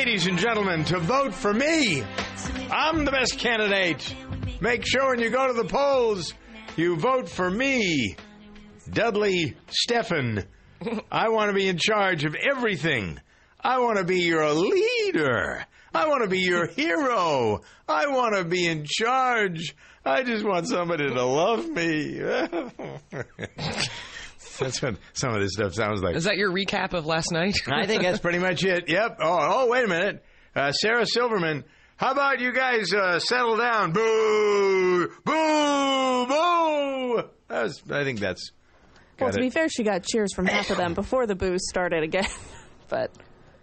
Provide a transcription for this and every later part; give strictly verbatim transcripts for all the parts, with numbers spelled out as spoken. ladies and gentlemen, to vote for me. I'm the best candidate. Make sure when you go to the polls, you vote for me, Dudley Stephan. I want to be in charge of everything. I want to be your leader. I want to be your hero. I want to be in charge. I just want somebody to love me. That's what some of this stuff sounds like. Is that your recap of last night? I think that's pretty much it. Yep. Oh, oh wait a minute. Uh, Sarah Silverman, how about you guys uh, settle down? Boo! Boo! Boo! That was, I think that's... Well, to it. be fair, she got cheers from half of them before the booze started again. But...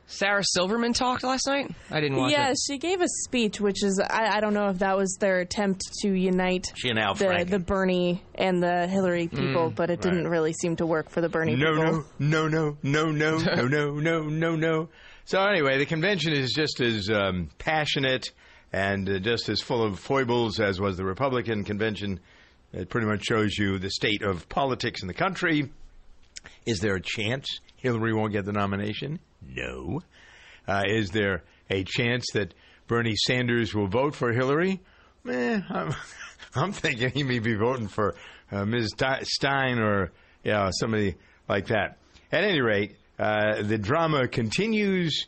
Sarah Silverman talked last night? I didn't watch yeah, it. Yeah, she gave a speech, which is, I, I don't know if that was their attempt to unite she and Al the, the Bernie and the Hillary people, mm, but it right. didn't really seem to work for the Bernie no, people. No, no, no, no, no, no, no, no, no, no. So anyway, the convention is just as um, passionate and uh, just as full of foibles as was the Republican convention. It pretty much shows you the state of politics in the country. Is there a chance Hillary won't get the nomination? No. Uh, is there a chance that Bernie Sanders will vote for Hillary? Eh, I'm, I'm thinking he may be voting for uh, Miz Stein or you know, somebody like that. At any rate, uh, the drama continues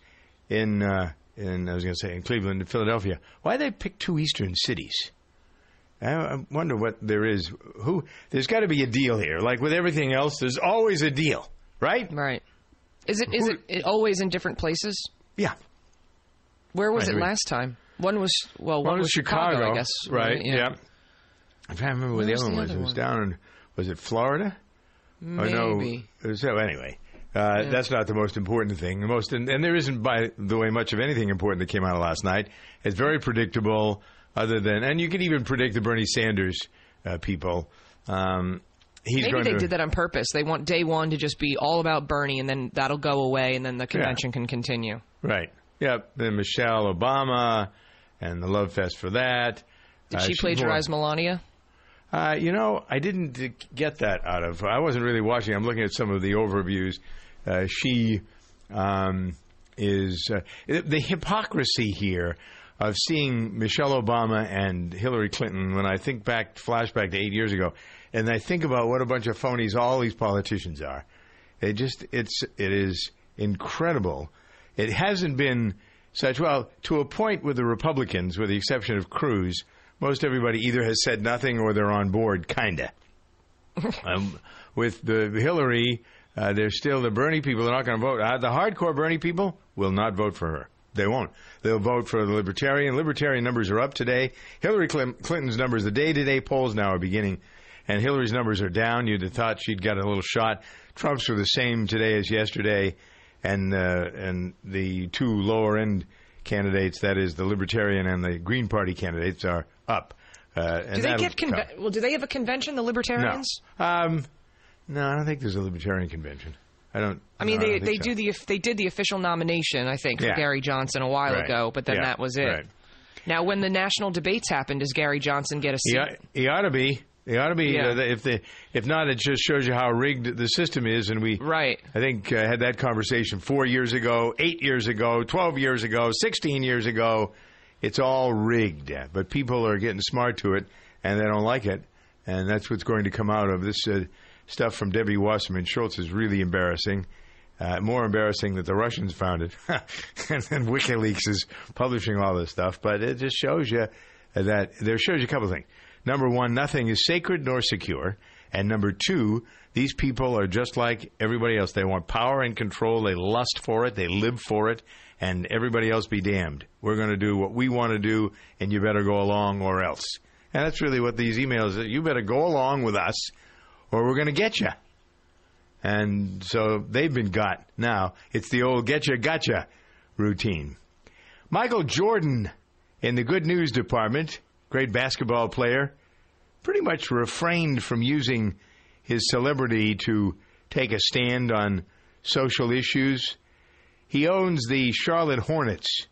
in, uh, in I was going to say, in Cleveland and Philadelphia. Why they pick two eastern cities? I wonder what there is. Who? There's got to be a deal here. Like with everything else, there's always a deal, right? Right. Is it is it always in different places? Yeah. Where was right, it last time? One was well, one, one was, was Chicago, Chicago, I guess. Right. right? Yeah. yeah. I can't remember where, where the other one was. It was down in was it Florida? Maybe. Oh, no. So anyway, uh, yeah. that's not the most important thing. The most and, and there isn't, by the way, much of anything important that came out of last night. It's very predictable. Other than, and you can even predict the Bernie Sanders uh, people. Um, he's Maybe going they to, did that on purpose. They want day one to just be all about Bernie, and then that'll go away, and then the convention yeah. can continue. Right. Yep. Then Michelle Obama and the love fest for that. Did uh, she plagiarize she, well, Melania? Uh, you know, I didn't get that out of. I wasn't really watching. I'm looking at some of the overviews. Uh, she um, is uh, the hypocrisy here. Of seeing Michelle Obama and Hillary Clinton when I think back, flashback to eight years ago, and I think about what a bunch of phonies all these politicians are. It just, it's, it is incredible. It hasn't been such, well, to a point with the Republicans, with the exception of Cruz, most everybody either has said nothing or they're on board, kinda. um, with the Hillary, uh, they're still, the Bernie people are not going to vote. Uh, the hardcore Bernie people will not vote for her. They won't. They'll vote for the Libertarian. Libertarian numbers are up today. Hillary Clinton's numbers, the day-to-day polls now are beginning, and Hillary's numbers are down. You'd have thought she'd got a little shot. Trump's were the same today as yesterday, and uh, and the two lower-end candidates, that is the Libertarian and the Green Party candidates, are up. Uh, and do they get con- well? Do they have a convention, the Libertarians? No. Um, no, I don't think there's a Libertarian convention. I don't. I mean, no, they I they so. do the they did the official nomination, I think, yeah. for Gary Johnson a while right. ago, but then yeah. that was it. Right. Now, when the national debates happen, does Gary Johnson get a seat? He, he ought to be. He ought to be. Yeah. Uh, if the if not, it just shows you how rigged the system is. And we, right. I think, uh, had that conversation four years ago, eight years ago, twelve years ago, sixteen years ago. It's all rigged, but people are getting smart to it, and they don't like it, and that's what's going to come out of this. Uh, Stuff from Debbie Wasserman Schultz is really embarrassing. Uh, more embarrassing that the Russians found it. And then WikiLeaks is publishing all this stuff. But it just shows you that there shows you a couple of things. Number one, nothing is sacred nor secure. And number two, these people are just like everybody else. They want power and control. They lust for it. They live for it. And everybody else be damned. We're going to do what we want to do, and you better go along or else. And that's really what these emails are. You better go along with us, or we're going to get you. And so they've been got. Now, it's the old getcha, gotcha routine. Michael Jordan in the good news department, great basketball player, pretty much refrained from using his celebrity to take a stand on social issues. He owns the Charlotte Hornets,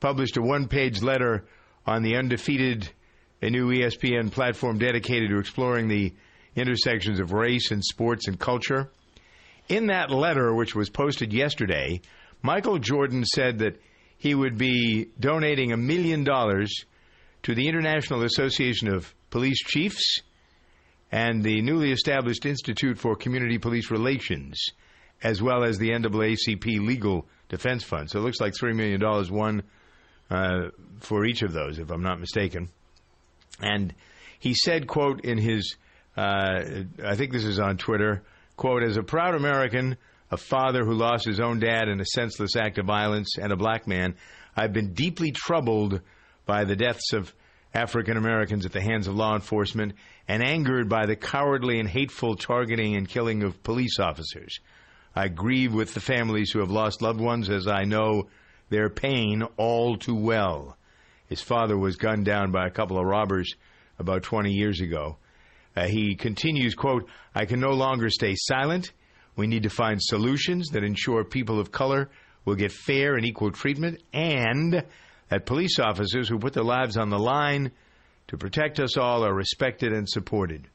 published a one-page letter on the Undefeated, a new E S P N platform dedicated to exploring the intersections of race and sports and culture. In that letter, which was posted yesterday, Michael Jordan said that he would be donating a million dollars to the International Association of Police Chiefs and the newly established Institute for Community Police Relations, as well as the N double A C P Legal Defense Fund. So it looks like three million dollars won uh, for each of those, if I'm not mistaken. And he said, quote, in his, uh, I think this is on Twitter, quote, as a proud American, a father who lost his own dad in a senseless act of violence, and a black man, I've been deeply troubled by the deaths of African Americans at the hands of law enforcement and angered by the cowardly and hateful targeting and killing of police officers. I grieve with the families who have lost loved ones, as I know their pain all too well. His father was gunned down by a couple of robbers about twenty years ago. Uh, he continues, quote, I can no longer stay silent. We need to find solutions that ensure people of color will get fair and equal treatment, and that police officers who put their lives on the line to protect us all are respected and supported.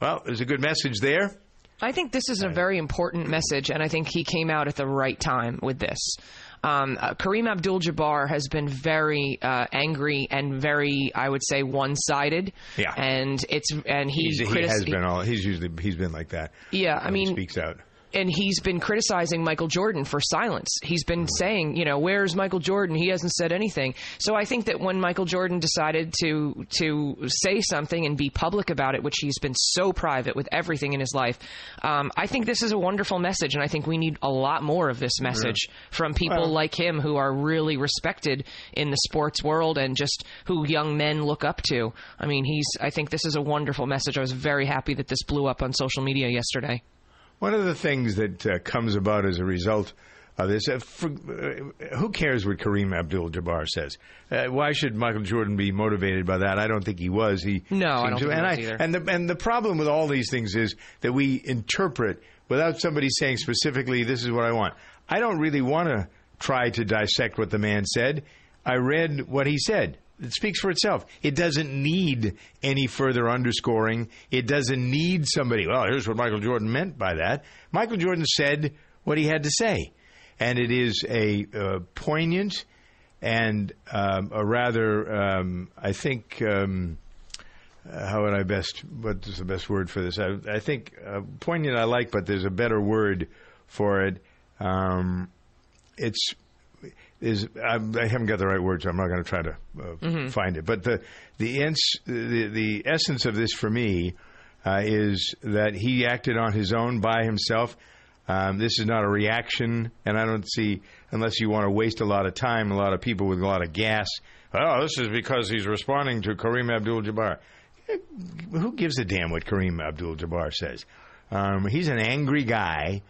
Well, there's a good message there. I think this is a very important message, and I think he came out at the right time with this. Um, uh, Kareem Abdul-Jabbar has been very uh, angry and very, I would say, one-sided. Yeah, and it's and he he's, criti- he has been all he's usually he's been like that. Yeah, I mean, he speaks out. And he's been criticizing Michael Jordan for silence. He's been saying, you know, where's Michael Jordan? He hasn't said anything. So I think that when Michael Jordan decided to to say something and be public about it, which he's been so private with everything in his life, um, I think this is a wonderful message. And I think we need a lot more of this message yeah. from people well, like him who are really respected in the sports world and just who young men look up to. I mean, he's I think this is a wonderful message. I was very happy that this blew up on social media yesterday. One of the things that uh, comes about as a result of this, uh, for, uh, who cares what Kareem Abdul-Jabbar says? Uh, why should Michael Jordan be motivated by that? I don't think he was. He no, I don't to, think and he was I, either. And the, and the problem with all these things is that we interpret without somebody saying specifically, this is what I want. I don't really want to try to dissect what the man said. I read what he said. It speaks for itself. It doesn't need any further underscoring. It doesn't need somebody, well, here's what Michael Jordan meant by that. Michael Jordan said what he had to say. And it is a uh, poignant and um, a rather, um, I think, um, uh, how would I best, what is the best word for this? I, I think uh, poignant I like, but there's a better word for it. Um, it's... Is I, I haven't got the right word, so I'm not going to try to uh, mm-hmm. find it. But the the, ens, the the essence of this for me uh, is that he acted on his own by himself. Um, this is not a reaction, and I don't see, unless you want to waste a lot of time, a lot of people with a lot of gas, oh, this is because he's responding to Kareem Abdul-Jabbar. Who gives a damn what Kareem Abdul-Jabbar says? Um, he's an angry guy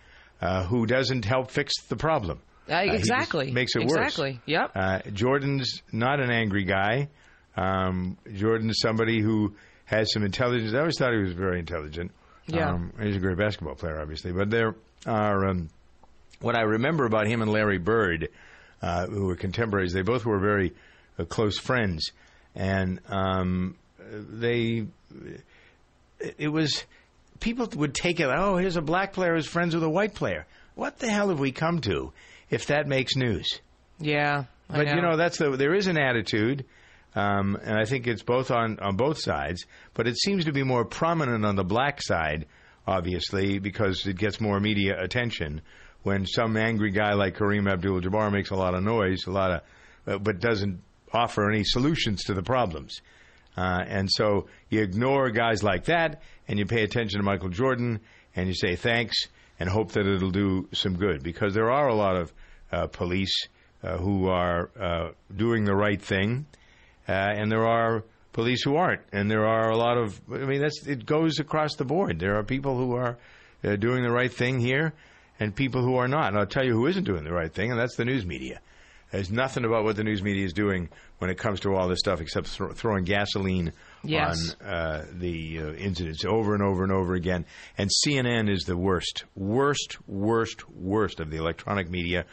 uh, who doesn't help fix the problem. Uh, exactly. Uh, makes it exactly. worse. Exactly. Yep. Uh, Jordan's not an angry guy. Um, Jordan's somebody who has some intelligence. I always thought he was very intelligent. Yeah. Um, he's a great basketball player, obviously. But there are um, what I remember about him and Larry Bird, uh, who were contemporaries. They both were very uh, close friends, and um, they it was people would take it. Oh, here's a black player who's friends with a white player. What the hell have we come to? If that makes news. Yeah. I but, know. you know, that's the, there is an attitude, um, and I think it's both on, on both sides, but it seems to be more prominent on the black side, obviously, because it gets more media attention when some angry guy like Kareem Abdul-Jabbar makes a lot of noise, a lot of, uh, but doesn't offer any solutions to the problems. Uh, and so you ignore guys like that, and you pay attention to Michael Jordan, and you say thanks, and hope that it'll do some good, because there are a lot of uh, police uh, who are uh, doing the right thing, uh, and there are police who aren't, and there are a lot of, I mean, that's it goes across the board. There are people who are uh, doing the right thing here and people who are not. And I'll tell you who isn't doing the right thing, and that's the news media. There's nothing about what the news media is doing when it comes to all this stuff except thro- throwing gasoline yes. on uh, the uh, incidents over and over and over again. And C N N is the worst, worst, worst, worst of the electronic media.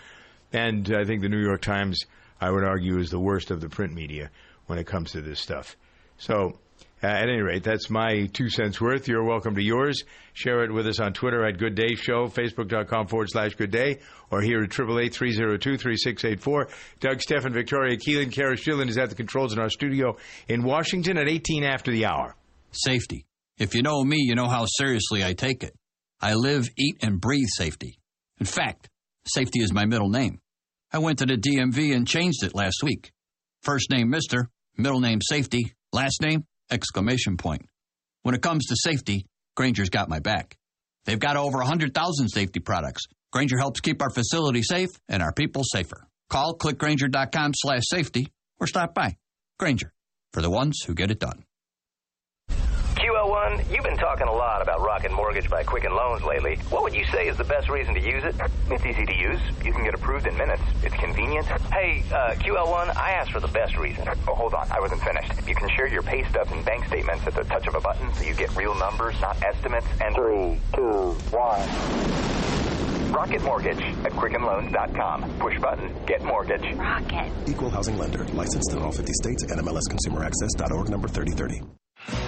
And I think the New York Times, I would argue, is the worst of the print media when it comes to this stuff. So Uh, at any rate, that's my two cents worth. You're welcome to yours. Share it with us on Twitter at Good Day Show, Facebook.com forward slash Good Day, or here at eight eight eight, three zero two, three six eight four. Doug Steffen, Victoria Keelan, Kara Shilin is at the controls in our studio in Washington at eighteen after the hour. Safety. If you know me, you know how seriously I take it. I live, eat, and breathe safety. In fact, safety is my middle name. I went to the D M V and changed it last week. First name, Mister, middle name, Safety, last name, exclamation point. When it comes to safety, Grainger's got my back. They've got over one hundred thousand safety products. Grainger helps keep our facility safe and our people safer. Call click grainger dot com slash safety or stop by. Grainger, for the ones who get it done. Q L one, you've been talking a lot about Rocket Mortgage by Quicken Loans lately. What would you say is the best reason to use it? It's easy to use. You can get approved in minutes. It's convenient. Hey, uh, Q L one, I asked for the best reason. Oh, hold on. I wasn't finished. You can share your pay stubs and bank statements at the touch of a button so you get real numbers, not estimates, and... Three, two, one. Rocket Mortgage at quicken loans dot com. Push button. Get mortgage. Rocket. Equal housing lender. Licensed in all fifty states. N M L S consumer access dot org number thirty thirty.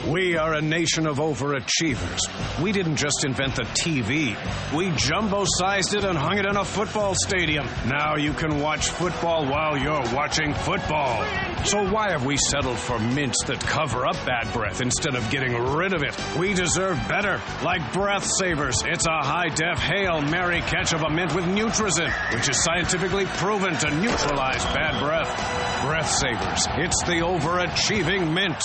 We are a nation of overachievers. We didn't just invent the T V. We jumbo-sized it and hung it in a football stadium. Now you can watch football while you're watching football. So why have we settled for mints that cover up bad breath instead of getting rid of it? We deserve better. Like Breath Savers, it's a high-def Hail Mary catch of a mint with Nutrizin, which is scientifically proven to neutralize bad breath. Breath Savers, it's the overachieving mint.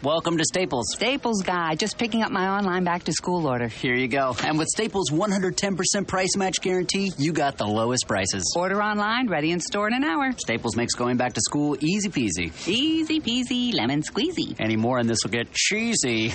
Welcome to Staples. Staples guy, just picking up my online back-to-school order. Here you go. And with Staples' one hundred ten percent price match guarantee, you got the lowest prices. Order online, ready in store in an hour. Staples makes going back to school easy-peasy. Easy-peasy, lemon squeezy. Any more and this will get cheesy.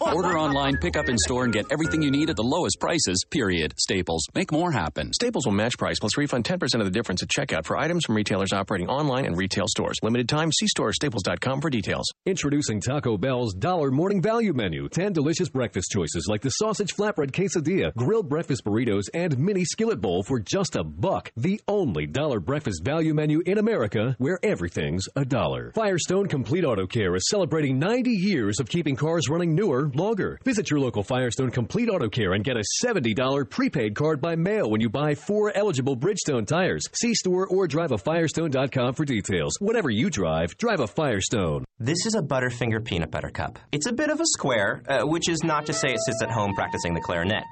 Order online, pick up in store, and get everything you need at the lowest prices, period. Staples. Make more happen. Staples will match price plus refund ten percent of the difference at checkout for items from retailers operating online and retail stores. Limited time. See store staples dot com for details. Introduce Taco Bell's Dollar Morning Value Menu. ten delicious breakfast choices like the sausage flatbread quesadilla, grilled breakfast burritos, and mini skillet bowl for just a buck. The only dollar breakfast value menu in America where everything's a dollar. Firestone Complete Auto Care is celebrating ninety years of keeping cars running newer, longer. Visit your local Firestone Complete Auto Care and get a seventy dollars prepaid card by mail when you buy four eligible Bridgestone tires. See store or drive a Firestone dot com for details. Whatever you drive, drive a Firestone. This is a butterfinger peanut butter cup. It's a bit of a square, uh, which is not to say it sits at home practicing the clarinet.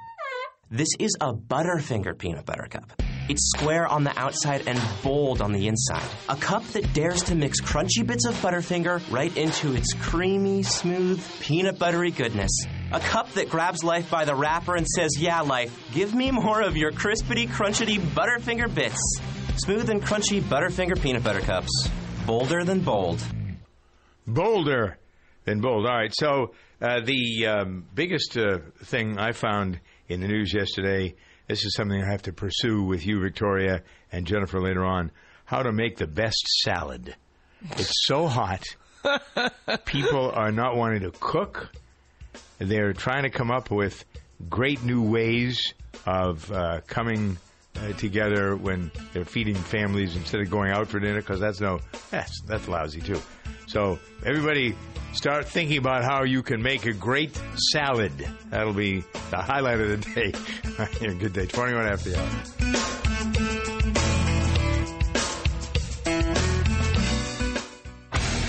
This is a Butterfinger peanut butter cup. It's square on the outside and bold on the inside. A cup that dares to mix crunchy bits of Butterfinger right into its creamy, smooth, peanut buttery goodness. A cup that grabs life by the wrapper and says, yeah, life, give me more of your crispity, crunchity Butterfinger bits. Smooth and crunchy Butterfinger peanut butter cups. Bolder than bold. Bolder than bold. All right. So uh, the um, biggest uh, thing I found in the news yesterday, this is something I have to pursue with you, Victoria, and Jennifer later on, how to make the best salad. It's so hot. People are not wanting to cook. They're trying to come up with great new ways of uh, coming uh, together when they're feeding families instead of going out for dinner, because that's no, that's, that's lousy, too. So everybody start thinking about how you can make a great salad. That'll be the highlight of the day. All right, here, Good Day. twenty-one after the hour.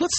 Let's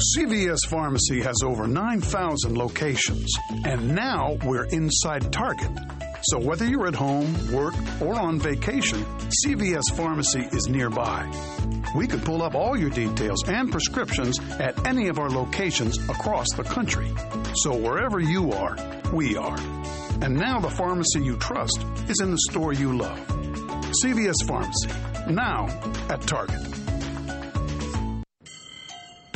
C V S Pharmacy has over nine thousand locations, and now we're inside Target. So whether you're at home, work, or on vacation, C V S Pharmacy is nearby. We could pull up all your details and prescriptions at any of our locations across the country. So wherever you are, we are. And now the pharmacy you trust is in the store you love. C V S Pharmacy, now at Target.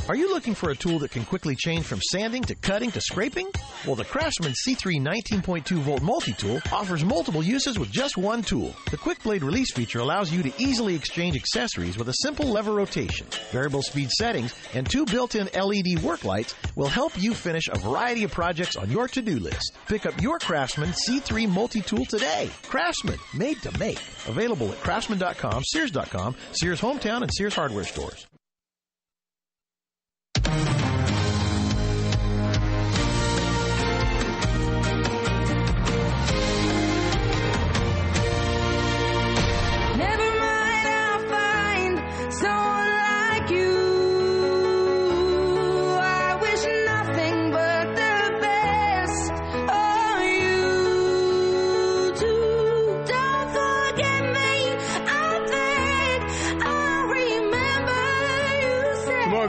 Are you looking for a tool that can quickly change from sanding to cutting to scraping? Well, the Craftsman C three nineteen point two volt multi-tool offers multiple uses with just one tool. The quick blade release feature allows you to easily exchange accessories with a simple lever rotation. Variable speed settings and two built-in L E D work lights will help you finish a variety of projects on your to-do list. Pick up your Craftsman C three multi-tool today. Craftsman, made to make. Available at craftsman dot com, sears dot com, Sears Hometown, and Sears Hardware stores.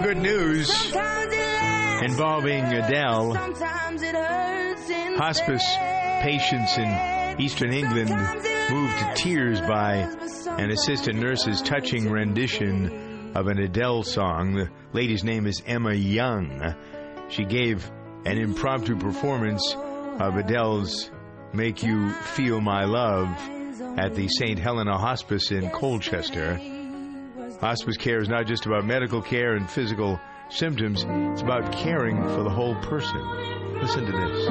Good news involving Adele, hospice patients in eastern England moved to tears by an assistant nurse's touching rendition of an Adele song. The lady's name is Emma Young. She gave an impromptu performance of Adele's Make You Feel My Love at the Saint Helena Hospice in Colchester. Hospice care is not just about medical care and physical symptoms. It's about caring for the whole person. Listen to this.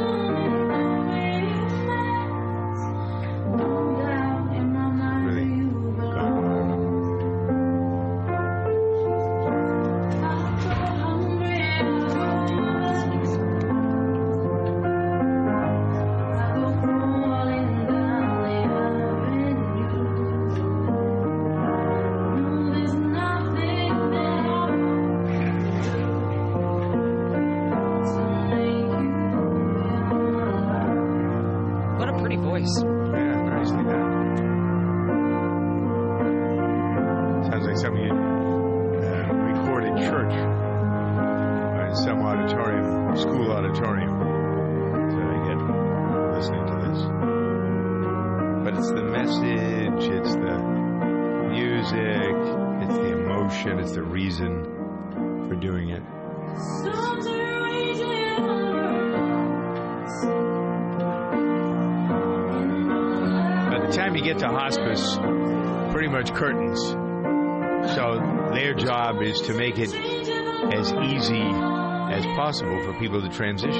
To make it as easy as possible for people to transition.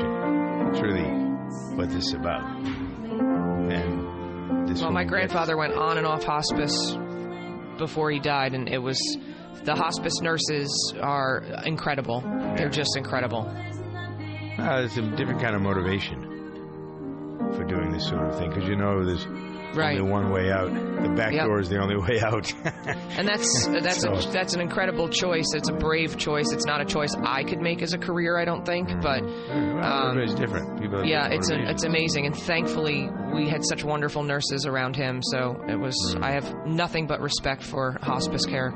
It's really what this is about. And this well, my grandfather went on and off hospice before he died, and it was the hospice nurses are incredible. Yeah. They're just incredible. Uh, it's a different kind of motivation for doing this sort of thing, because you know there's right. only one way out. The back yep. door is the only way out. And that's that's so. a, that's an incredible choice. It's a brave choice. It's not a choice I could make as a career, I don't think. Mm-hmm. But well, everybody's um, different. People yeah, different it's a, it's amazing. And thankfully, we had such wonderful nurses around him. So it was. Mm-hmm. I have nothing but respect for hospice care.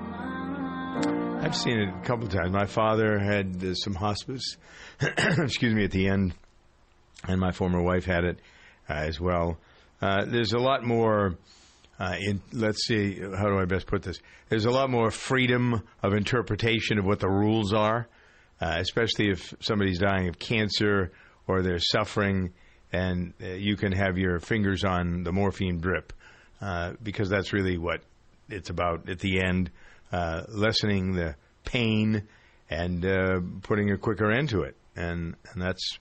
I've seen it a couple of times. My father had uh, some hospice. Excuse me, at the end, and my former wife had it uh, as well. Uh, there's a lot more, uh, in, let's see, how do I best put this? There's a lot more freedom of interpretation of what the rules are, uh, especially if somebody's dying of cancer or they're suffering, and uh, you can have your fingers on the morphine drip, uh, because that's really what it's about at the end, uh, lessening the pain and uh, putting a quicker end to it, and, and that's...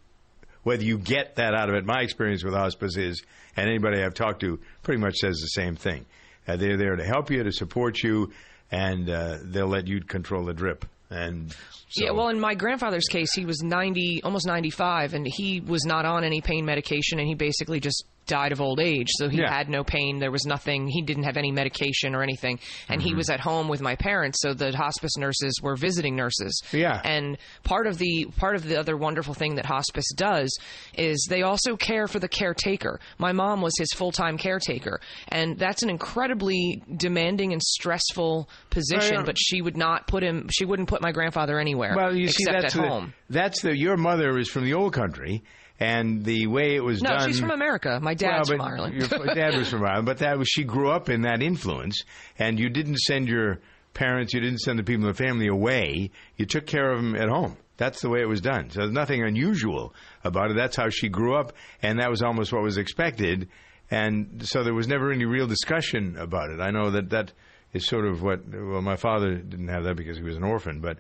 Whether you get that out of it, my experience with hospice is, and anybody I've talked to pretty much says the same thing. Uh, they're there to help you, to support you, and uh, they'll let you control the drip. And so. Yeah, well, in my grandfather's case, he was ninety, almost ninety-five, and he was not on any pain medication, and he basically just died of old age, so he yeah. had no pain. There was nothing. He didn't have any medication or anything. And mm-hmm. he was at home with my parents, so the hospice nurses were visiting nurses. Yeah. And part of the part of the other wonderful thing that hospice does is they also care for the caretaker. My mom was his full-time caretaker, and that's an incredibly demanding and stressful position, but she would not put him she wouldn't put my grandfather anywhere well, you except see, that's at the, home. That's the your mother is from the old country. And the way it was no, done... No, she's from America. My dad's well, from Ireland. Your dad was from Ireland, but that was, she grew up in that influence, and you didn't send your parents, you didn't send the people in the family away. You took care of them at home. That's the way it was done. So there's nothing unusual about it. That's how she grew up, and that was almost what was expected, and so there was never any real discussion about it. I know that that is sort of what... Well, my father didn't have that because he was an orphan, but...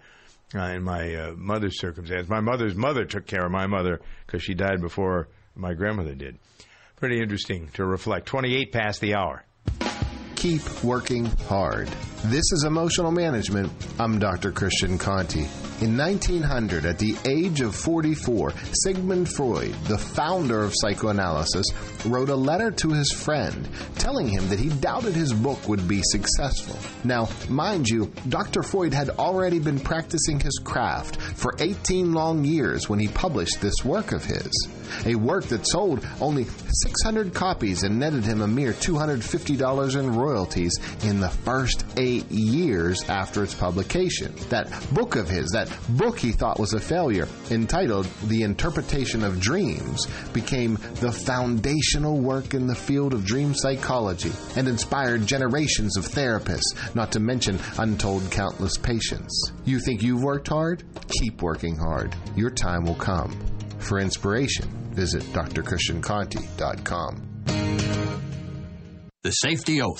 Uh, in my uh, mother's circumstance. My mother's mother took care of my mother because she died before my grandmother did. Pretty interesting to reflect. twenty-eight past the hour. Keep working hard. This is Emotional Management. I'm Doctor Christian Conti. In nineteen hundred, at the age of forty-four, Sigmund Freud, the founder of psychoanalysis, wrote a letter to his friend telling him that he doubted his book would be successful. Now, mind you, Doctor Freud had already been practicing his craft for eighteen long years when he published this work of his, a work that sold only six hundred copies and netted him a mere two hundred fifty dollars in royalties in the first eight years after its publication. That book of his, that book he thought was a failure, entitled The Interpretation of Dreams, became the foundational work in the field of dream psychology and inspired generations of therapists, not to mention untold countless patients. You think you've worked hard? Keep working hard. Your time will come. For inspiration, visit dr christian conti dot com. The Safety Oath.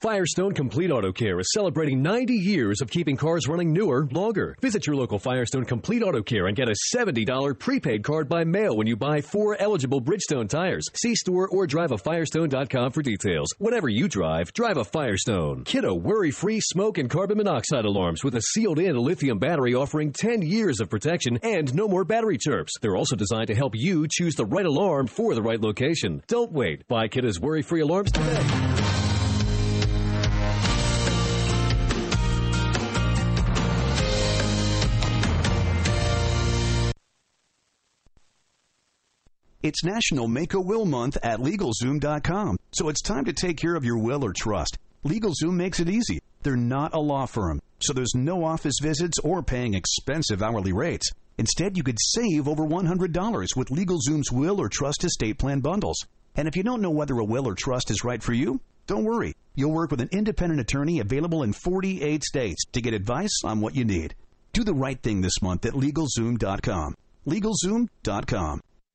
Firestone Complete Auto Care is celebrating ninety years of keeping cars running newer, longer. Visit your local Firestone Complete Auto Care and get a seventy dollars prepaid card by mail when you buy four eligible Bridgestone tires. See store or drive a firestone dot com for details. Whatever you drive, drive a Firestone. Kiddo worry-free smoke and carbon monoxide alarms with a sealed-in lithium battery offering ten years of protection and no more battery chirps. They're also designed to help you choose the right alarm for the right location. Don't wait. Buy Kiddo's worry-free alarms today. It's National Make-A-Will Month at LegalZoom dot com, so it's time to take care of your will or trust. LegalZoom makes it easy. They're not a law firm, so there's no office visits or paying expensive hourly rates. Instead, you could save over one hundred dollars with LegalZoom's Will or Trust Estate Plan Bundles. And if you don't know whether a will or trust is right for you, don't worry. You'll work with an independent attorney available in forty-eight states to get advice on what you need. Do the right thing this month at LegalZoom dot com. LegalZoom dot com.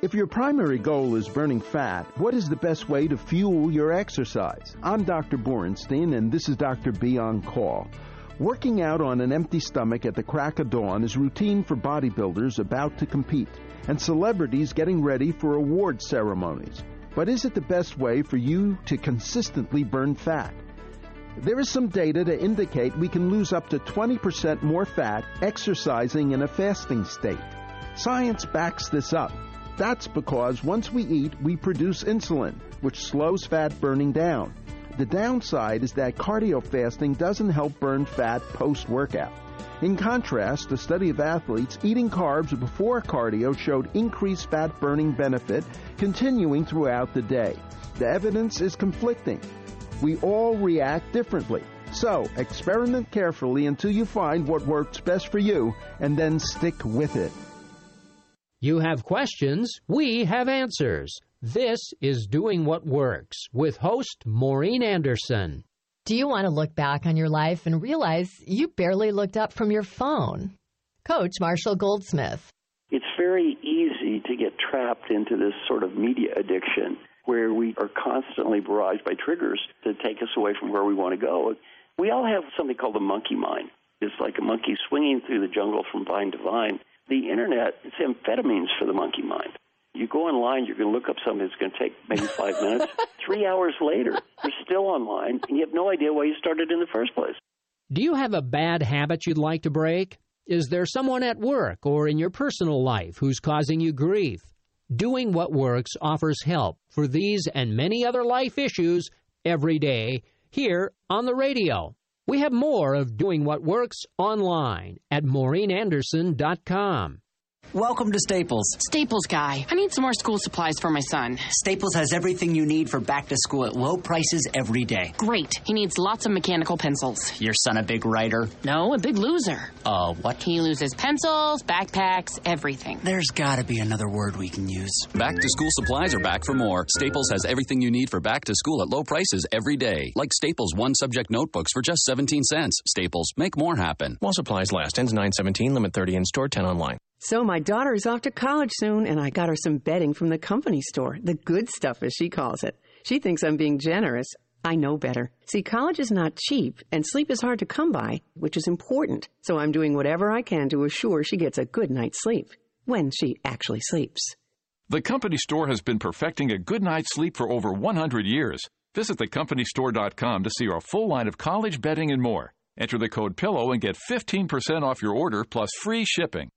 If your primary goal is burning fat, what is the best way to fuel your exercise? I'm Doctor Borenstein, and this is Doctor B on Call. Working out on an empty stomach at the crack of dawn is routine for bodybuilders about to compete and celebrities getting ready for award ceremonies. But is it the best way for you to consistently burn fat? There is some data to indicate we can lose up to twenty percent more fat exercising in a fasting state. Science backs this up. That's because once we eat, we produce insulin, which slows fat burning down. The downside is that cardio fasting doesn't help burn fat post-workout. In contrast, a study of athletes eating carbs before cardio showed increased fat-burning benefit continuing throughout the day. The evidence is conflicting. We all react differently. So, experiment carefully until you find what works best for you, and then stick with it. You have questions, we have answers. This is Doing What Works with host Maureen Anderson. Do you want to look back on your life and realize you barely looked up from your phone? Coach Marshall Goldsmith. It's very easy to get trapped into this sort of media addiction where we are constantly barraged by triggers to take us away from where we want to go. We all have something called the monkey mind. It's like a monkey swinging through the jungle from vine to vine. The Internet, it's amphetamines for the monkey mind. You go online, you're going to look up something that's going to take maybe five minutes. Three hours later, you're still online, and you have no idea why you started in the first place. Do you have a bad habit you'd like to break? Is there someone at work or in your personal life who's causing you grief? Doing What Works offers help for these and many other life issues every day here on the radio. We have more of Doing What Works online at Maureen Anderson dot com. Welcome to Staples. Staples guy. I need some more school supplies for my son. Staples has everything you need for back to school at low prices every day. Great. He needs lots of mechanical pencils. Your son a big writer? No, a big loser. Uh, what? He loses pencils, backpacks, everything. There's gotta be another word we can use. Back to school supplies are back for more. Staples has everything you need for back to school at low prices every day. Like Staples one subject notebooks for just seventeen cents. Staples, make more happen. While supplies last, ends nine seventeen, limit thirty in store, ten online. So my daughter's off to college soon, and I got her some bedding from the company store. The good stuff, as she calls it. She thinks I'm being generous. I know better. See, college is not cheap, and sleep is hard to come by, which is important. So I'm doing whatever I can to assure she gets a good night's sleep, when she actually sleeps. The Company Store has been perfecting a good night's sleep for over one hundred years. Visit the company store dot com to see our full line of college bedding and more. Enter the code PILLOW and get fifteen percent off your order plus free shipping.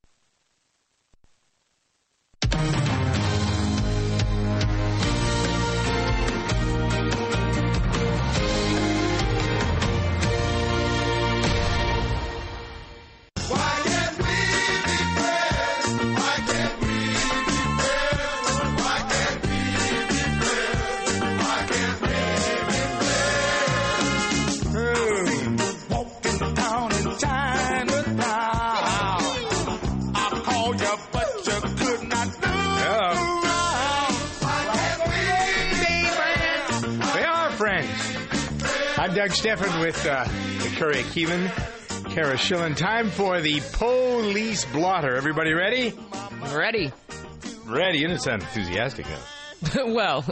Doug Steffen with uh, Victoria Keevan, Kara Schillen. Time for the police blotter. Everybody ready? Ready. Ready. You didn't sound enthusiastic, though. Well,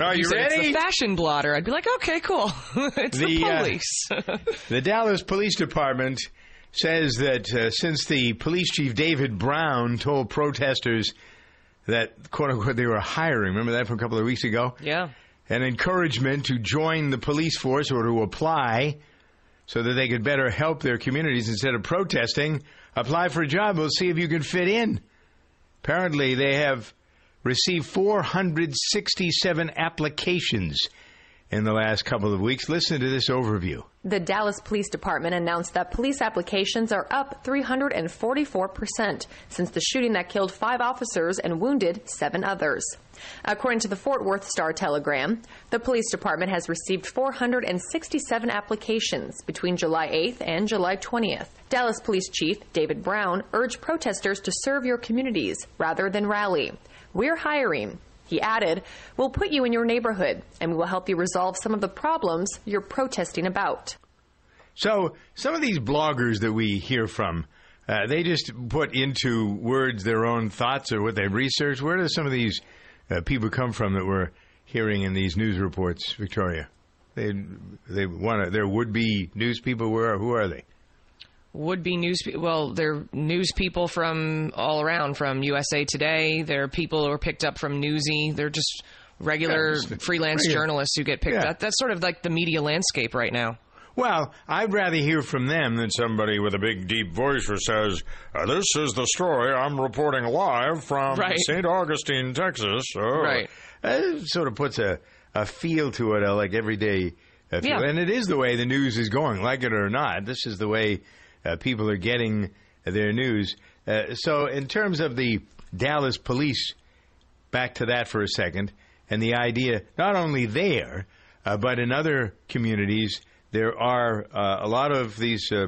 are you, you ready? It's the fashion blotter. I'd be like, okay, cool. It's the, the police. uh, the Dallas Police Department says that uh, since the police chief, David Brown, told protesters that, quote-unquote, they were hiring. Remember that from a couple of weeks ago? Yeah. An encouragement to join the police force or to apply so that they could better help their communities instead of protesting. Apply for a job. We'll see if you can fit in. Apparently, they have received four hundred sixty-seven applications in the last couple of weeks. Listen to this overview. The Dallas Police Department announced that police applications are up three hundred forty-four percent since the shooting that killed five officers and wounded seven others. According to the Fort Worth Star-Telegram, the police department has received four hundred sixty-seven applications between July eighth and July twentieth. Dallas Police Chief David Brown urged protesters to serve your communities rather than rally. We're hiring. He added, we'll put you in your neighborhood, and we will help you resolve some of the problems you're protesting about. So some of these bloggers that we hear from, uh, they just put into words their own thoughts or what they've researched. Where do some of these uh, people come from that we're hearing in these news reports, Victoria? They they want to, they're would-be news people. Where, who are they? Would-be news people. Well, they're news people from all around, from U S A Today. They're people who are picked up from Newsy. They're just regular yeah, just freelance regular. journalists who get picked yeah. up. That's sort of like the media landscape right now. Well, I'd rather hear from them than somebody with a big, deep voice who says, this is the story I'm reporting live from right. Saint Augustine, Texas. Oh. Right. That sort of puts a, a feel to it, like everyday feel. Yeah. And it is the way the news is going, like it or not. This is the way uh, people are getting their news. Uh, so in terms of the Dallas police, back to that for a second, and the idea not only there, uh, but in other communities, there are uh, a lot of these uh,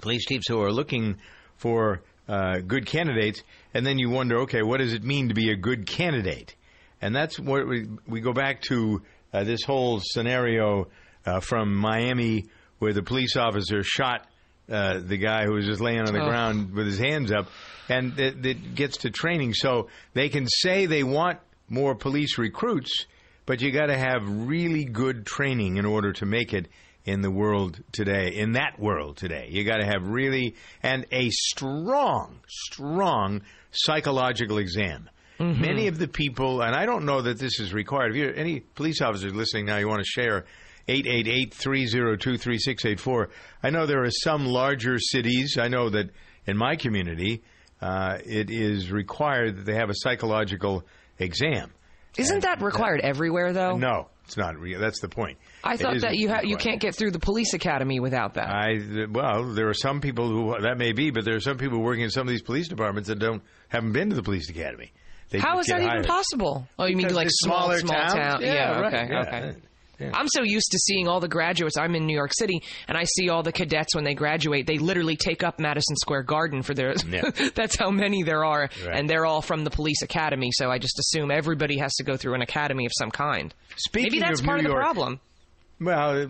police chiefs who are looking for uh, good candidates, and then you wonder, okay, what does it mean to be a good candidate? And that's where we, we go back to uh, this whole scenario uh, from Miami where the police officer shot uh, the guy who was just laying on the oh. ground with his hands up, and it, it gets to training. So they can say they want more police recruits, but you got to have really good training in order to make it in the world today, in that world today. You got to have really, and a strong, strong psychological exam. Mm-hmm. Many of the people, and I don't know that this is required. If you're any police officers listening now, you want to share eight eight eight, three oh two, three six eight four. I know there are some larger cities. I know that in my community, uh, it is required that they have a psychological exam. Isn't and, that required uh, everywhere, though? No, it's not. Re- that's the point. I thought that you ha- you can't get through the police academy without that. I well, there are some people who that may be, but there are some people working in some of these police departments that don't haven't been to the police academy. They How is that hired. Even possible? Oh, you because mean like small, smaller small towns? Town? Yeah, yeah right. okay, yeah. okay. Yeah. I'm so used to seeing all the graduates. I'm in New York City, and I see all the cadets when they graduate. They literally take up Madison Square Garden for their yeah. – that's how many there are, right. and they're all from the police academy, so I just assume everybody has to go through an academy of some kind. Speaking Maybe that's of part New of the York, problem. Well,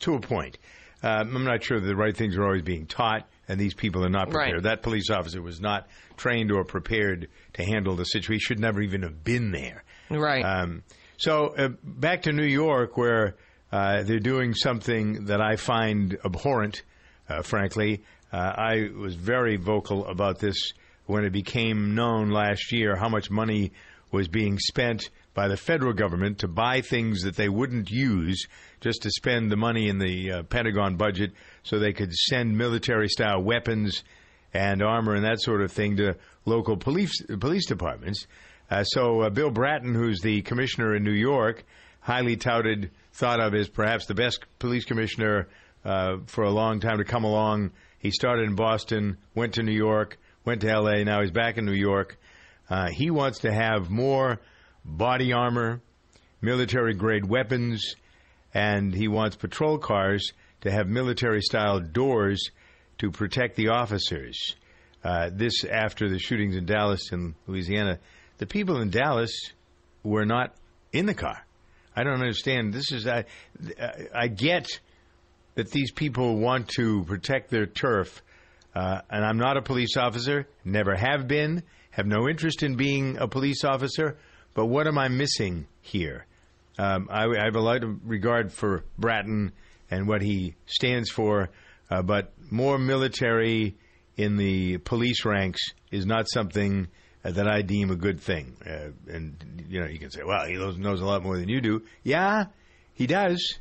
to a point. Uh, I'm not sure that the right things are always being taught, and these people are not prepared. Right. That police officer was not trained or prepared to handle the situation. He should never even have been there. Right. Um So uh, back to New York, where uh, they're doing something that I find abhorrent, uh, frankly. Uh, I was very vocal about this when it became known last year how much money was being spent by the federal government to buy things that they wouldn't use, just to spend the money in the uh, Pentagon budget so they could send military-style weapons and armor and that sort of thing to local police, police departments. Uh, so uh, Bill Bratton, who's the commissioner in New York, highly touted, thought of as perhaps the best police commissioner uh, for a long time to come along. He started in Boston, went to New York, went to L A, now he's back in New York. Uh, he wants to have more body armor, military-grade weapons, and he wants patrol cars to have military-style doors to protect the officers. Uh, this after the shootings in Dallas and Louisiana. The people in Dallas were not in the car. I don't understand. This is I, I get that these people want to protect their turf, uh, and I'm not a police officer, never have been, have no interest in being a police officer, but what am I missing here? Um, I, I have a lot of regard for Bratton and what he stands for, uh, but more military in the police ranks is not something that I deem a good thing. Uh, and, you know, you can say, well, he knows a lot more than you do. Yeah, he does.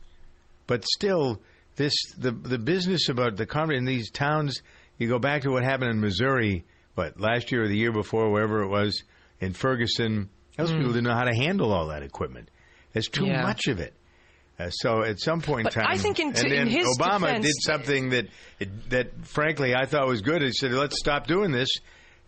But still, this the the business about the conference in these towns, you go back to what happened in Missouri, what, last year or the year before, wherever it was, in Ferguson. Those mm. people didn't know how to handle all that equipment. There's too yeah. much of it. Uh, so at some point but in time, I think in t- and then in his Obama defense, did something that it, that, frankly, I thought was good. He said, let's stop doing this.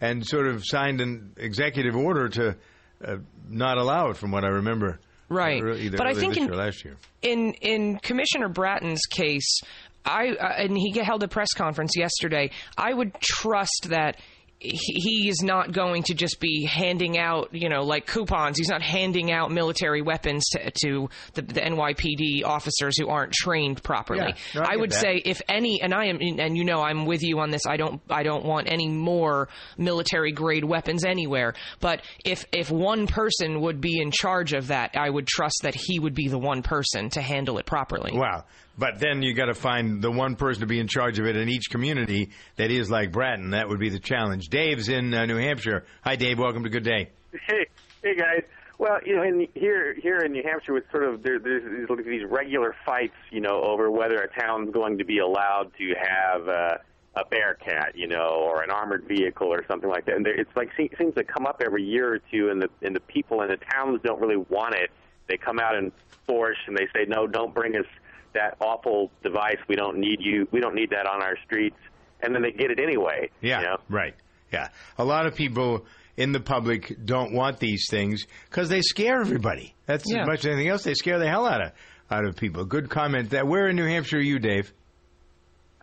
And sort of signed an executive order to uh, not allow it, from what I remember. Right. Either but I think in, last year. in in Commissioner Bratton's case, I uh, and he held a press conference yesterday. I would trust that he is not going to just be handing out, you know, like coupons. He's not handing out military weapons to, to the, the N Y P D officers who aren't trained properly. Yeah, no, I, I would that. say if any, and I am, and you know, I'm with you on this. I don't, I don't want any more military grade weapons anywhere. But if if one person would be in charge of that, I would trust that he would be the one person to handle it properly. Wow. But then you got to find the one person to be in charge of it in each community that is like Bratton. That would be the challenge. Dave's in uh, New Hampshire. Hi, Dave. Welcome to Good Day. Hey, hey, guys. Well, you know, in, here here in New Hampshire, with sort of there, there's these regular fights, you know, over whether a town's going to be allowed to have uh, a Bearcat, you know, or an armored vehicle or something like that. And there, it's like things that come up every year or two, and the and the people in the towns don't really want it. They come out in force and they say, no, don't bring us that awful device. We don't need you. We don't need that on our streets. and then they get it anyway. Yeah, you know? Right. Yeah. A lot of people in the public don't want these things because they scare everybody. That's yeah. as much as anything else. They scare the hell out of out of people. Good comment. That where in New Hampshire are you, Dave?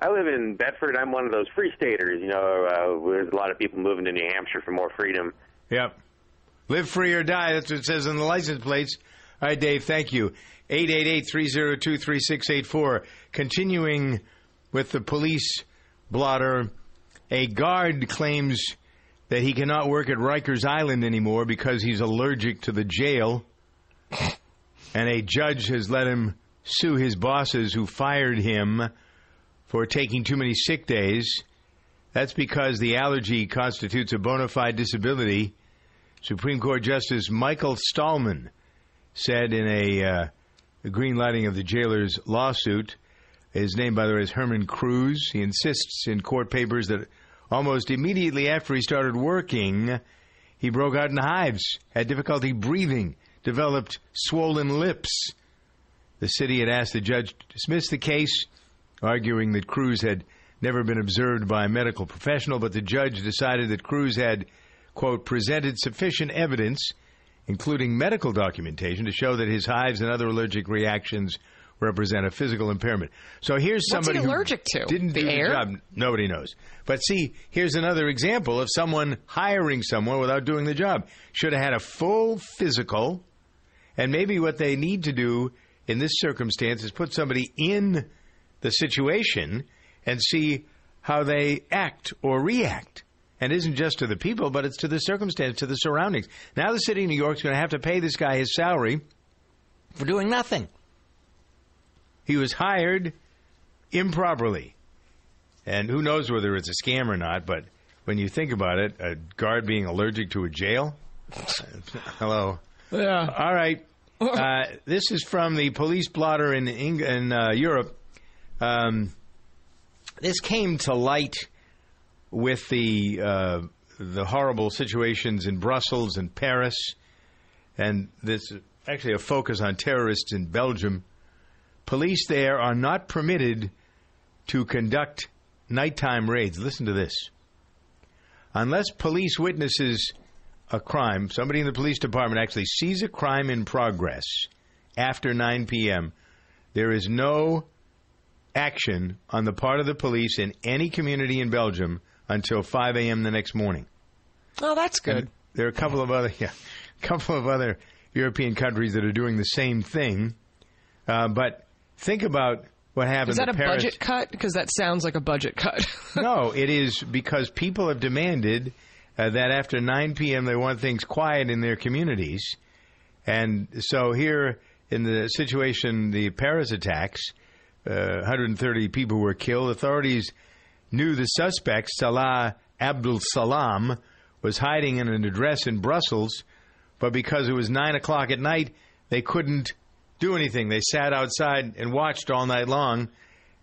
I live in Bedford. I'm one of those free staters. You know, uh, there's a lot of people moving to New Hampshire for more freedom. Yep. Live free or die. That's what it says on the license plates. All right, Dave, thank you. eight eight eight, three oh two, three six eight four. Continuing with the police blotter, a guard claims that he cannot work at Rikers Island anymore because he's allergic to the jail. And a judge has let him sue his bosses who fired him for taking too many sick days. That's because the allergy constitutes a bona fide disability. Supreme Court Justice Michael Stallman said in a uh, the green lighting of the jailer's lawsuit. His name, by the way, is Herman Cruz. He insists in court papers that almost immediately after he started working, he broke out in hives, had difficulty breathing, developed swollen lips. The city had asked the judge to dismiss the case, arguing that Cruz had never been observed by a medical professional, but the judge decided that Cruz had, quote, presented sufficient evidence, including medical documentation, to show that his hives and other allergic reactions represent a physical impairment. So here's somebody who's allergic to didn't do the job. Nobody knows. But see, here's another example of someone hiring someone without doing the job. Should have had a full physical, and maybe what they need to do in this circumstance is put somebody in the situation and see how they act or react. And isn't just to the people, but it's to the circumstance, to the surroundings. Now the city of New York's going to have to pay this guy his salary for doing nothing. He was hired improperly. And who knows whether it's a scam or not, but when you think about it, a guard being allergic to a jail? Hello. Yeah. All right. Uh, this is from the police blotter in, Eng- in uh, Europe. Um, this came to light with the uh, the horrible situations in Brussels and Paris, and this is actually a focus on terrorists in Belgium. Police there are not permitted to conduct nighttime raids. Listen to this. Unless police witnesses a crime, somebody in the police department actually sees a crime in progress after nine p.m., there is no action on the part of the police in any community in Belgium until five a.m. the next morning. Oh, that's good. And there are a couple of other, yeah, a couple of other European countries that are doing the same thing. Uh, but think about what happened. Is that a Paris. budget cut? Because that sounds like a budget cut. No, it is because people have demanded uh, that after nine p.m. they want things quiet in their communities, and so here in the situation, the Paris attacks, uh, one hundred thirty people were killed. Authorities knew the suspect, Salah Abdul Salam, was hiding in an address in Brussels, but because it was nine o'clock at night, they couldn't do anything. They sat outside and watched all night long,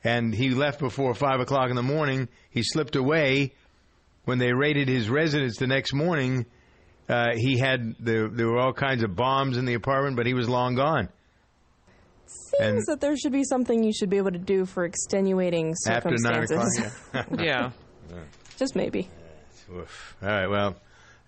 and he left before five o'clock in the morning. He slipped away. When they raided his residence the next morning, uh, he had the, there were all kinds of bombs in the apartment, but he was long gone. Seems and that there should be something you should be able to do for extenuating circumstances. After nine o'clock, yeah. yeah. Just maybe. Oof. All right, well,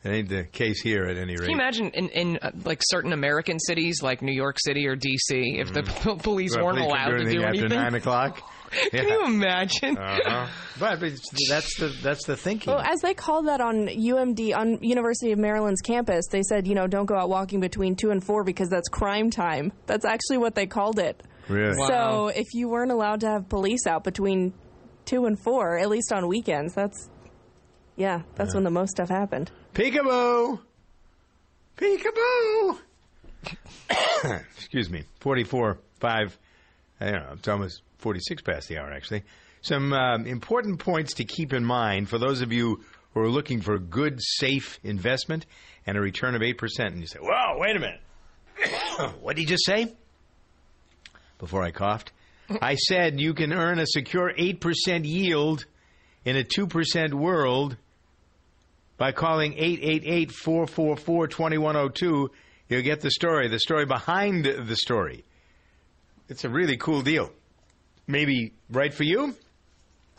it ain't the case here at any rate. Can you imagine in, in uh, like certain American cities like New York City or D C if the mm-hmm. p- police well, weren't police allowed to do anything? After nine o'clock? Can yeah. you imagine? Uh-huh. But that's the that's the thinking. Well, as they called that on U M D, on University of Maryland's campus, they said, you know, don't go out walking between two and four because that's crime time. That's actually what they called it. Really? Wow. So if you weren't allowed to have police out between two and four, at least on weekends, that's yeah, that's uh-huh. when the most stuff happened. Peekaboo, peekaboo. Excuse me. Forty-four, five. I don't know. It's almost forty-six past the hour, actually. Some um, important points to keep in mind for those of you who are looking for good, safe investment and a return of eight percent. And you say, whoa, wait a minute. What did you just say? Before I coughed. I said you can earn a secure eight percent yield in a two percent world by calling eight eight eight, four four four, two one zero two. You'll get the story, the story behind the story. It's a really cool deal. Maybe right for you,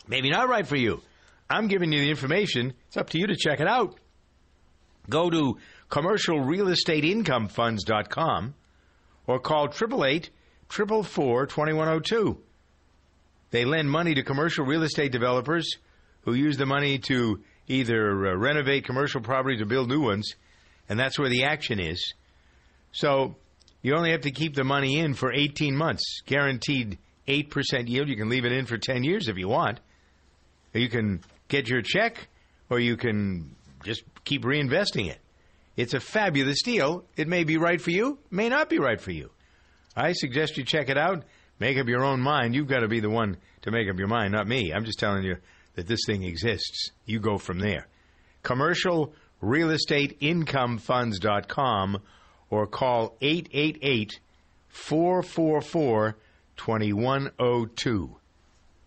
maybe not right for you. I'm giving you the information. It's up to you to check it out. Go to commercial real estate income funds dot com or call eight eight eight, four four four, two one zero two. They lend money to commercial real estate developers who use the money to either uh, renovate commercial properties or build new ones, and that's where the action is. So you only have to keep the money in for eighteen months, guaranteed eight percent yield. You can leave it in for ten years if you want. You can get your check, or you can just keep reinvesting it. It's a fabulous deal. It may be right for you, may not be right for you. I suggest you check it out. Make up your own mind. You've got to be the one to make up your mind, not me. I'm just telling you that this thing exists. You go from there. commercial real estate income funds dot com or call eight eight eight, four four four, two one zero two.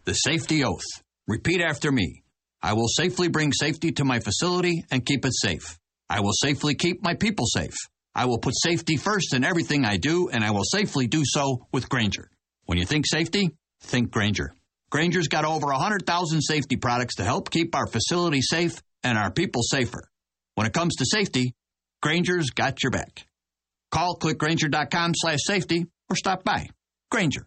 The Safety Oath. Repeat after me. I will safely bring safety to my facility and keep it safe. I will safely keep my people safe. I will put safety first in everything I do, and I will safely do so with Grainger. When you think safety, think Grainger. Grainger's got over one hundred thousand safety products to help keep our facility safe and our people safer. When it comes to safety, Grainger's got your back. Call click grainger dot com slash safety or stop by. Grainger,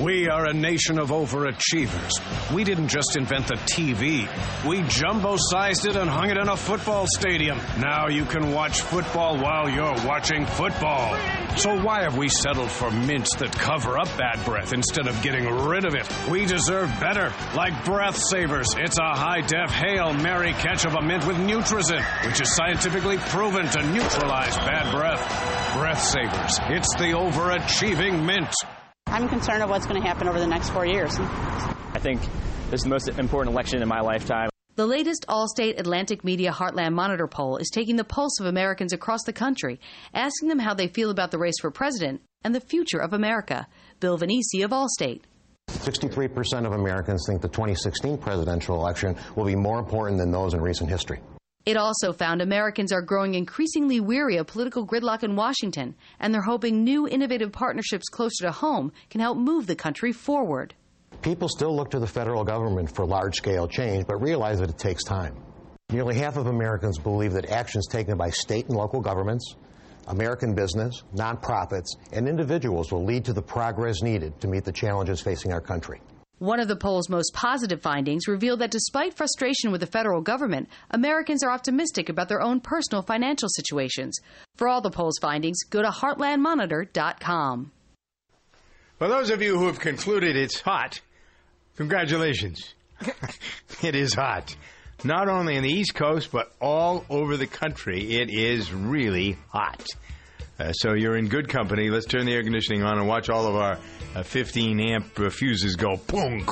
We are a nation of overachievers. We didn't just invent the T V. We jumbo-sized it and hung it in a football stadium. Now you can watch football while you're watching football. So why have we settled for mints that cover up bad breath instead of getting rid of it? We deserve better. Like Breath Savers, it's a high-def Hail Mary catch of a mint with Nutrizin, which is scientifically proven to neutralize bad breath. Breath Savers, it's the overachieving mint. I'm concerned of what's going to happen over the next four years. I think this is the most important election in my lifetime. The latest Allstate Atlantic Media Heartland Monitor poll is taking the pulse of Americans across the country, asking them how they feel about the race for president and the future of America. Bill Venisi of Allstate. sixty-three percent of Americans think the twenty sixteen presidential election will be more important than those in recent history. It also found Americans are growing increasingly weary of political gridlock in Washington, and they're hoping new innovative partnerships closer to home can help move the country forward. People still look to the federal government for large-scale change, but realize that it takes time. Nearly half of Americans believe that actions taken by state and local governments, American business, nonprofits, and individuals will lead to the progress needed to meet the challenges facing our country. One of the poll's most positive findings revealed that despite frustration with the federal government, Americans are optimistic about their own personal financial situations. For all the poll's findings, go to heartland monitor dot com. For those of you who have concluded it's hot, congratulations. It is hot. Not only in the East Coast, but all over the country, it is really hot. Uh, so you're in good company. Let's turn the air conditioning on and watch all of our uh, fifteen amp uh, fuses go punk.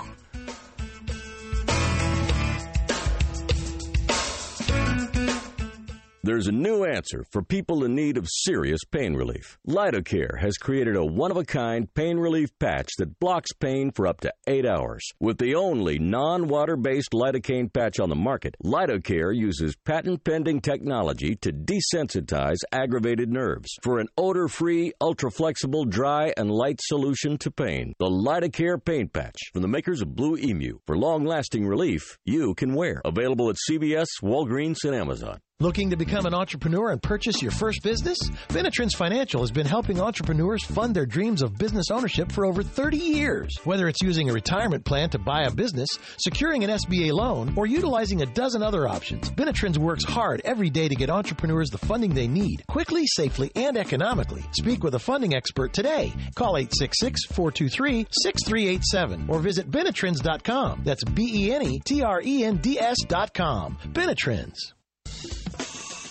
There's a new answer for people in need of serious pain relief. Lidocare has created a one-of-a-kind pain relief patch that blocks pain for up to eight hours. With the only non-water-based lidocaine patch on the market, Lidocare uses patent-pending technology to desensitize aggravated nerves for an odor-free, ultra-flexible, dry, and light solution to pain. The Lidocare Pain Patch, from the makers of Blue Emu. For long-lasting relief you can wear. Available at C V S, Walgreens, and Amazon. Looking to become an entrepreneur and purchase your first business? Benetrends Financial has been helping entrepreneurs fund their dreams of business ownership for over thirty years. Whether it's using a retirement plan to buy a business, securing an S B A loan, or utilizing a dozen other options, Benetrends works hard every day to get entrepreneurs the funding they need, quickly, safely, and economically. Speak with a funding expert today. Call eight six six, four two three, six three eight seven or visit Benetrends dot com. That's B E N E T R E N D S dot com. Benetrends.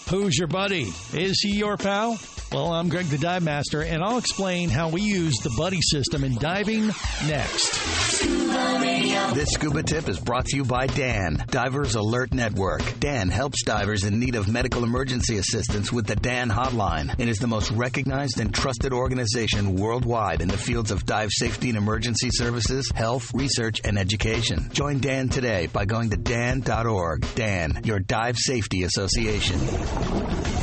Who's your buddy? Is he your pal? Well, I'm Greg the Dive Master, and I'll explain how we use the buddy system in diving next. Scuba Radio. This scuba tip is brought to you by D A N, Divers Alert Network. D A N helps divers in need of medical emergency assistance with the D A N hotline and is the most recognized and trusted organization worldwide in the fields of dive safety and emergency services, health, research, and education. Join D A N today by going to D A N dot org. D A N, your dive safety association.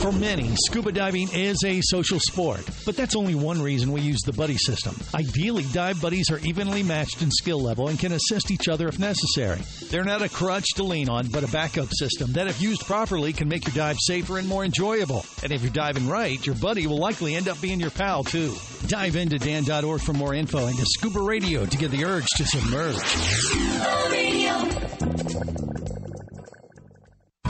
For many, scuba diving is a social sport, but that's only one reason we use the buddy system. Ideally, dive buddies are evenly matched in skill level people and can assist each other if necessary. They're not a crutch to lean on, but a backup system that, if used properly, can make your dive safer and more enjoyable. And if you're diving right, your buddy will likely end up being your pal, too. Dive into dan dot org for more info and to Scuba Radio to get the urge to submerge. Scuba Radio.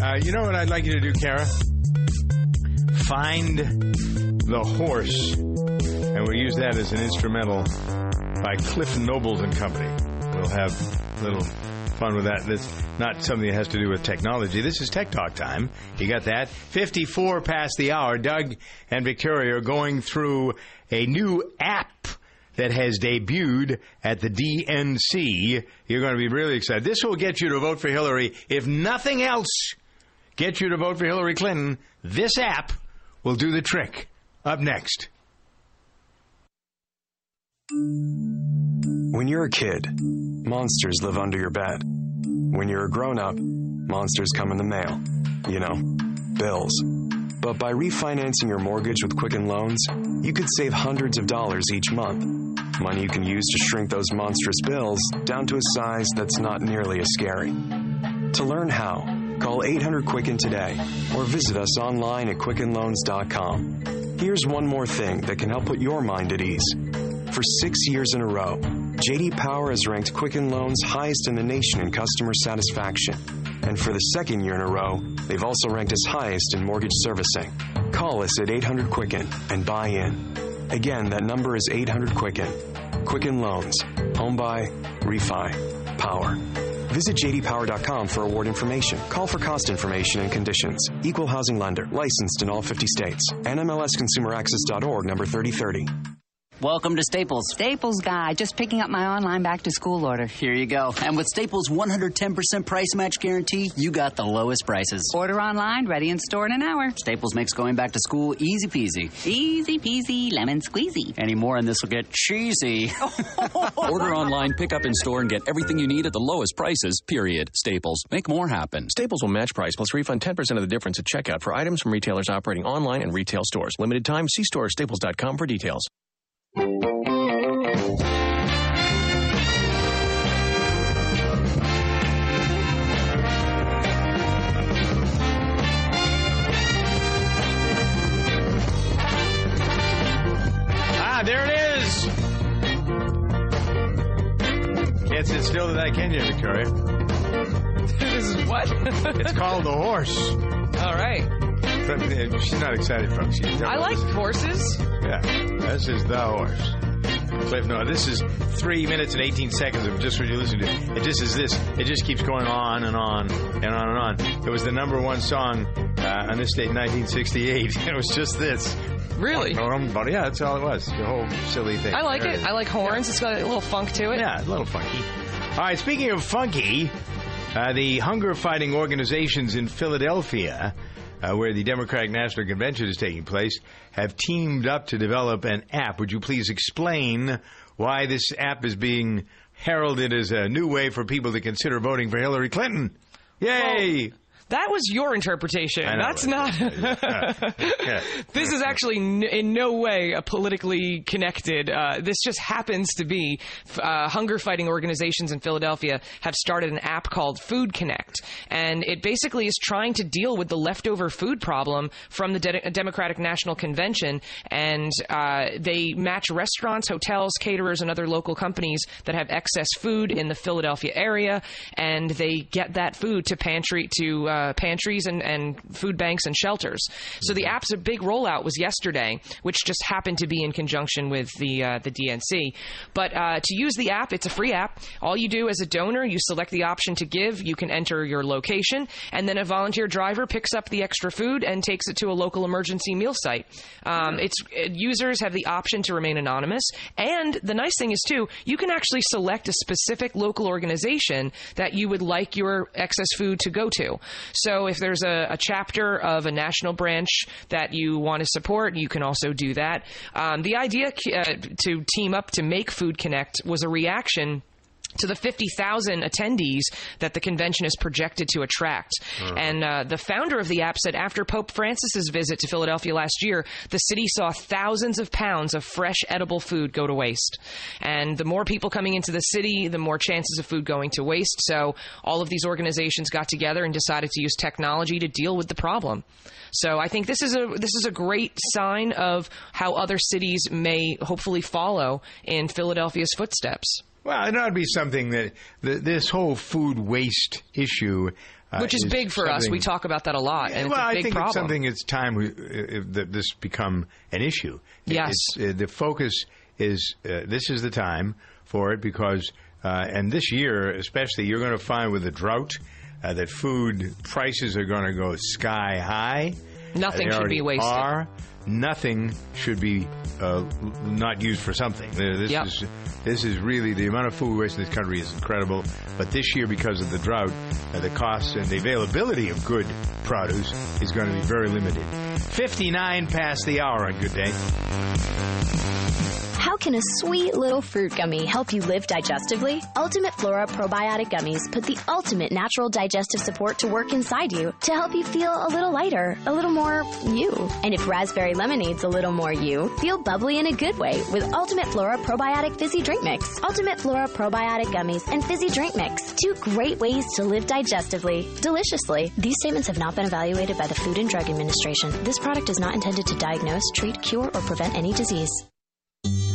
Uh, you know what I'd like you to do, Kara? Find the horse. And we'll use that as an instrumental by Cliff Nobles and Company. We'll have a little fun with that. That's not something that has to do with technology. This is Tech Talk time. You got that? fifty-four past the hour. Doug and Victoria are going through a new app that has debuted at the D N C. You're going to be really excited. This will get you to vote for Hillary. If nothing else... Get you to vote for Hillary Clinton. This app will do the trick. Up next. When you're a kid, monsters live under your bed. When you're a grown-up, monsters come in the mail. You know, bills. But by refinancing your mortgage with Quicken Loans, you could save hundreds of dollars each month. Money you can use to shrink those monstrous bills down to a size that's not nearly as scary. To learn how, call eight hundred Quicken today or visit us online at quicken loans dot com. Here's one more thing that can help put your mind at ease. For six years in a row, J D Power has ranked Quicken Loans highest in the nation in customer satisfaction. And for the second year in a row, they've also ranked us highest in mortgage servicing. Call us at eight hundred Quicken and buy in. Again, that number is eight hundred Quicken. Quicken Loans. Home buy, refi, power. Visit J D Power dot com for award information. Call for cost information and conditions. Equal housing lender. Licensed in all fifty states. N M L S Consumer Access dot org, number thirty thirty. Welcome to Staples. Staples guy, just picking up my online back-to-school order. Here you go. And with Staples' one hundred ten percent price match guarantee, you got the lowest prices. Order online, ready in store in an hour. Staples makes going back to school easy-peasy. Easy-peasy, lemon squeezy. Any more and this will get cheesy. Order online, pick up in store, and get everything you need at the lowest prices, period. Staples. Make more happen. Staples will match price plus refund ten percent of the difference at checkout for items from retailers operating online and retail stores. Limited time. See store or staples dot com for details. Ah, there it is. Can't sit still to that, can you, Victoria? This is what? It's called the horse. All right. From, uh, she's not excited, folks. I like horses. Yeah, this is the horse. Cliff, no, this is three minutes and eighteen seconds of just what you listen to. It just is this. It just keeps going on and on and on and on. It was the number one song uh, on this date in nineteen sixty-eight. It was just this. Really? Yeah, that's all it was. The whole silly thing. I like there it. Is. I like horns. Yeah. It's got a little funk to it. Yeah, a little funky. All right, speaking of funky, uh, the hunger-fighting organizations in Philadelphia... Uh, where the Democratic National Convention is taking place, have teamed up to develop an app. Would you please explain why this app is being heralded as a new way for people to consider voting for Hillary Clinton? Yay! Well, That was your interpretation. I know, That's right. not... yeah. Yeah. Yeah. This is actually n- in no way a politically connected. Uh, this just happens to be uh, hunger-fighting organizations in Philadelphia have started an app called Food Connect, and it basically is trying to deal with the leftover food problem from the De- Democratic National Convention, and uh, they match restaurants, hotels, caterers, and other local companies that have excess food in the Philadelphia area, and they get that food to pantry to... Uh, Uh, pantries and, and food banks and shelters. So the app's a big rollout was yesterday, which just happened to be in conjunction with the uh, the D N C. But uh, to use the app, it's a free app. All you do as a donor, you select the option to give. You can enter your location, and then a volunteer driver picks up the extra food and takes it to a local emergency meal site. Um, it's users have the option to remain anonymous, and the nice thing is too, you can actually select a specific local organization that you would like your excess food to go to. So if there's a, a chapter of a national branch that you want to support, you can also do that. Um, the idea uh, to team up to make Food Connect was a reaction to the fifty thousand attendees that the convention is projected to attract. Uh-huh. And uh, the founder of the app said after Pope Francis's visit to Philadelphia last year, the city saw thousands of pounds of fresh edible food go to waste. And the more people coming into the city, the more chances of food going to waste. So all of these organizations got together and decided to use technology to deal with the problem. So I think this is a this is a great sign of how other cities may hopefully follow in Philadelphia's footsteps. Well, it ought to be something that the, this whole food waste issue... Uh, Which is, is big for us. We talk about that a lot, and well, it's a big I think problem. It's something it's time we, uh, that this become an issue. Yes. It's, uh, the focus is uh, this is the time for it because, uh, and this year especially, you're going to find with the drought uh, that food prices are going to go sky high. Nothing uh, should be wasted. Are. Nothing should be uh, not used for something. This yep. is this is really the amount of food waste in this country is incredible. But this year, because of the drought, uh, the costs and the availability of good produce is going to be very limited. fifty-nine past the hour on Good Day. How can a sweet little fruit gummy help you live digestively? Ultimate Flora Probiotic Gummies put the ultimate natural digestive support to work inside you to help you feel a little lighter, a little more you. And if raspberry lemonade's a little more you, feel bubbly in a good way with Ultimate Flora Probiotic Fizzy Drink Mix. Ultimate Flora Probiotic Gummies and Fizzy Drink Mix. Two great ways to live digestively, deliciously. These statements have not been evaluated by the Food and Drug Administration. This product is not intended to diagnose, treat, cure, or prevent any disease.